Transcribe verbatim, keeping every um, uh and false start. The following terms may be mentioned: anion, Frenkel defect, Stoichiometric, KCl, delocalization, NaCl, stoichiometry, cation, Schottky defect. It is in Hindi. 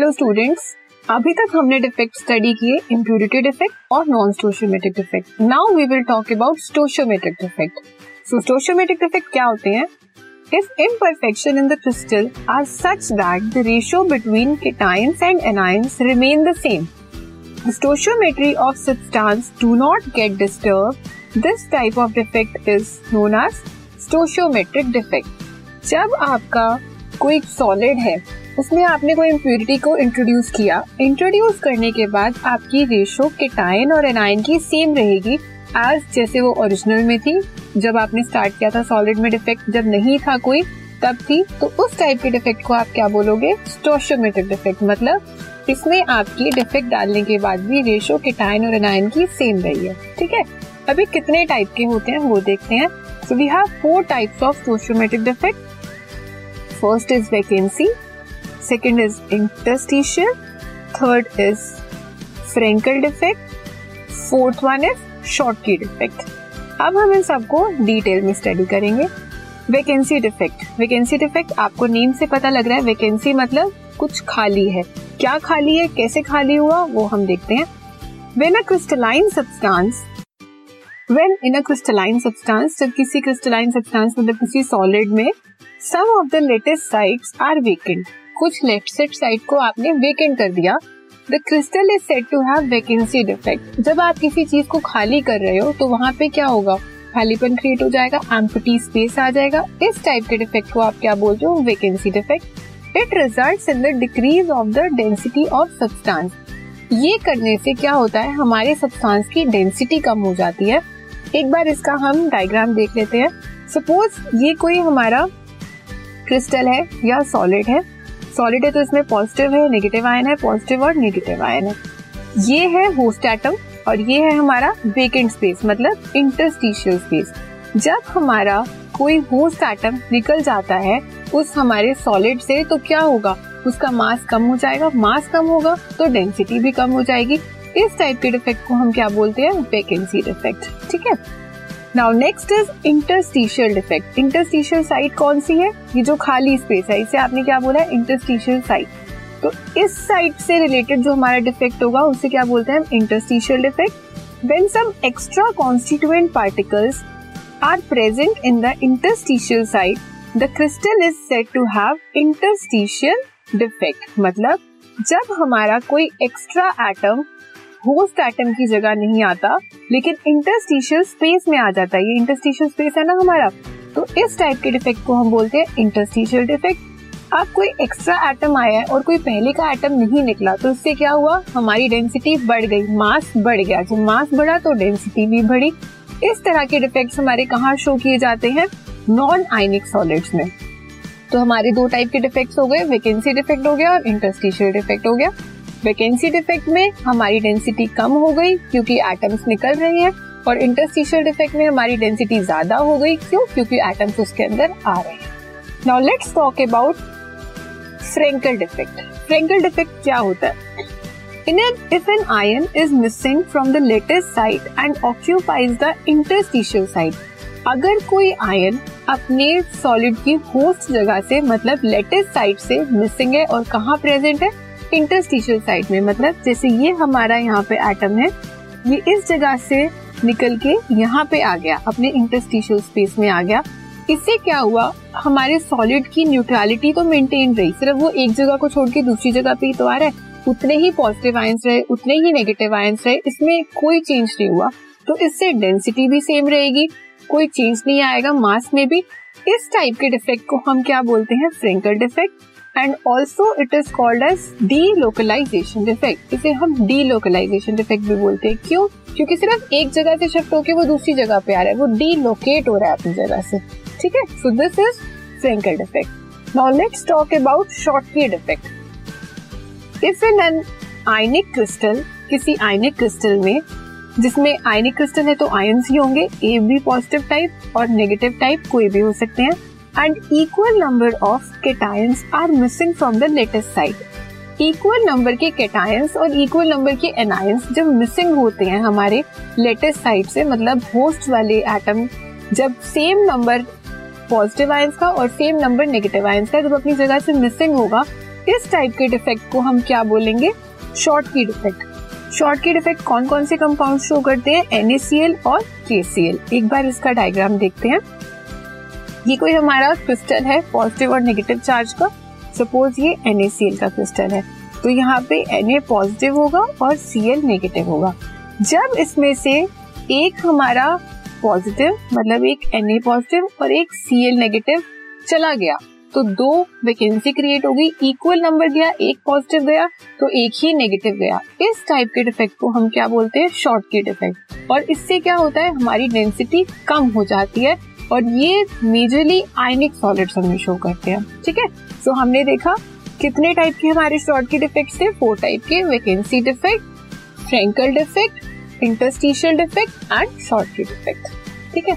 हेलो स्टूडेंट्स, अभी तक हमने डिफेक्ट स्टडी किए इम्प्यूरिटी डिफेक्ट और non stoichiometric defect. Now we will talk about stoichiometric defect. So stoichiometric defect क्या होते हैं? If imperfection in the crystal are such that the ratio between cations and anions remain the same, the stoichiometry of substance do not get disturbed. This type of defect is known as stoichiometric defect. जब आपका कोई सॉलिड है, उसमें आपने कोई इम्प्यूरिटी को इंट्रोड्यूस किया, इंट्रोड्यूस करने के बाद आपकी रेशो केटायन और एनायन की सेम रहेगी आज जैसे वो ओरिजिनल में थी जब आपने स्टार्ट किया था। सॉलिड में डिफेक्ट जब नहीं था कोई तब थी, तो उस टाइप के डिफेक्ट को आप क्या बोलोगे? Stoichiometric defect. मतलब इसमें आपकी डिफेक्ट डालने के बाद भी रेशो केटायन और एनायन की सेम रही है। ठीक है, अभी कितने टाइप के होते हैं वो देखते हैं। So we have four types of stoichiometric defect. First is vacancy, second is interstitial, third is Frenkel defect, fourth one is Schottky defect. अब हम इन सबको डिटेल में स्टडी करेंगे। Vacancy defect. वैकेंसी डिफेक्ट आपको नेम से पता लग रहा है, वैकेंसी मतलब कुछ खाली है। क्या खाली है, कैसे खाली हुआ, वो हम देखते हैं। When a crystalline substance when in a crystalline substance जब किसी क्रिस्टलाइन सब्सटेंस मतलब किसी सॉलिड में some of the lattice sites are vacant, कुछ लेफ्ट सेट साइड को आपने वेकेंट कर दिया, The crystal is said to have vacancy defect. जब आप किसी चीज को खाली कर रहे हो तो वहाँ पे क्या होगा? खालीपन क्रिएट हो जाएगा, एम्प्टी स्पेस आ जाएगा। इस टाइप के डिफेक्ट को आप क्या बोलते हो? Vacancy defect. It results in the decrease of the density of substance. ये करने से क्या होता है, हमारे सब्सटेंस की डेंसिटी कम हो जाती है। एक बार इसका हम डायग्राम देख लेते हैं। सपोज ये कोई हमारा क्रिस्टल है या सॉलिड है। सॉलिड है तो इसमें पॉजिटिव है, नेगेटिव आयन है, पॉजिटिव और नेगेटिव आयन है। ये है होस्ट एटम और ये है हमारा वेकेंट स्पेस मतलब इंटरस्टिशियल स्पेस। जब हमारा कोई होस्ट एटम निकल जाता है उस हमारे सॉलिड से तो क्या होगा, उसका मास कम हो जाएगा। मास कम होगा तो डेंसिटी भी कम हो जाएगी। इस टाइप के डिफेक्ट को हम क्या बोलते हैं? Vacancy defect. ठीक है, now next is interstitial defect. Interstitial site कौन सी है? ये जो खाली स्पेस है इसे आपने क्या बोला है? Interstitial site. तो इस साइट से रिलेटेड जो हमारा डिफेक्ट होगा उसे क्या बोलते हैं? Interstitial defect. When some extra constituent particles are present in the interstitial site the crystal is said to have interstitial defect. मतलब जब हमारा कोई एक्स्ट्रा एटम होस्ट एटम की जगह नहीं आता लेकिन इंटरस्टिशियल स्पेस में आ जाता है, ये इंटरस्टिशियल स्पेस है ना हमारा, तो इस टाइप के डिफेक्ट को हम बोलते हैं इंटरस्टिशियल डिफेक्ट। अब कोई एक्स्ट्रा एटम आया है और कोई पहले का एटम नहीं निकला तो इससे क्या हुआ, हमारी डेंसिटी बढ़ गई, मास बढ़ गया। जब मास बढ़ा तो डेंसिटी भी बढ़ी। इस तरह के डिफेक्ट हमारे कहाँ शो किए जाते हैं? नॉन आयनिक सॉलिड्स में। तो हमारे दो टाइप के डिफेक्ट हो गए, वैकेंसी डिफेक्ट हो गया और इंटरस्टिशियल डिफेक्ट हो गया। वैकेंसी डिफेक्ट में हमारी डेंसिटी कम हो गई क्योंकि एटम्स निकल रहे हैं, और इंटरस्टिशियल डिफेक्ट में हमारी डेंसिटी ज्यादा हो गई क्यों? क्योंकि एटम्स उसके अंदर आ रहे हैं। Now let's talk about Frenkel defect. Frenkel defect क्या होता है? In if an ion is missing from the lattice site and occupies the interstitial site, अगर कोई आयन अपने सॉलिड की होस्ट जगह से मतलब लेटेस्ट साइट से मिसिंग है और कहाँ प्रेजेंट है? इंटरस्टिशियल साइट में। मतलब जैसे ये हमारा यहाँ पे एटम है, ये इस जगह से निकल के यहाँ पे आ गया, अपने इंटरस्टिशियल स्पेस में आ गया। इससे क्या हुआ, हमारे सॉलिड की न्यूट्रलिटी तो मेंटेन रही, सिर्फ वो एक जगह को छोड़ के दूसरी जगह पे ही तो आ रहा है, उतने ही पॉजिटिव आयंस रहे, उतने ही नेगेटिव आयंस रहे, इसमें कोई चेंज नहीं हुआ। तो इससे डेंसिटी भी सेम रहेगी, कोई चेंज नहीं आएगा मास में भी। इस टाइप के डिफेक्ट को हम क्या बोलते हैं? Frenkel defect. And also it is called as delocalization defect. इसे हम delocalization defect भी बोलते हैं। क्यों? क्योंकि सिर्फ एक जगह से शिफ्ट होके वो दूसरी जगह पे आ रहा है, वो डीलोकेट हो रहा है अपनी जगह से। ठीक है, so this is Frenkel defect. Now let's talk about Schottky defect. If in an ionic crystal, किसी आयनिक क्रिस्टल में, जिसमें आयनिक क्रिस्टल है तो आयंस ही होंगे, ए भी पॉजिटिव टाइप और नेगेटिव टाइप कोई भी हो सकते हैं, and equal number of cations are missing from the latest site. Equal number के cations और equal number के anions जब missing होते हैं हमारे latest site से मतलब host वाले atom, जब same number positive ions का और same number negative ions का जब अपनी जगह से missing होगा, इस टाइप के डिफेक्ट को हम क्या बोलेंगे? Schottky defect. शॉटकी डिफेक्ट कौन कौन से कंपाउंड शो करते हैं? NaCl और KCl। एक बार इसका डायग्राम देखते हैं। ये कोई हमारा क्रिस्टल है पॉजिटिव और नेगेटिव चार्ज का। सपोज ये NaCl का क्रिस्टल है, तो यहाँ पे Na पॉजिटिव होगा और Cl नेगेटिव होगा। जब इसमें से एक हमारा पॉजिटिव मतलब एक Na पॉजिटिव और एक Cl नेगेटिव चला गया, तो दो वैकेंसी क्रिएट हो गई। इक्वल नंबर गया, एक पॉजिटिव गया तो एक ही नेगेटिव गया। इस टाइप के डिफेक्ट को हम क्या बोलते हैं? Schottky defect. और इससे क्या होता है? हमारी डेंसिटी कम हो जाती है और ये मेजरली आयनिक सॉलिड्स हमें शो करते हैं। ठीक है, सो हमने देखा कितने टाइप के हमारे शॉटकी डिफेक्ट्स थे? फोर टाइप के: vacancy defect, Frenkel defect, interstitial defect and Schottky defect. ठीक है,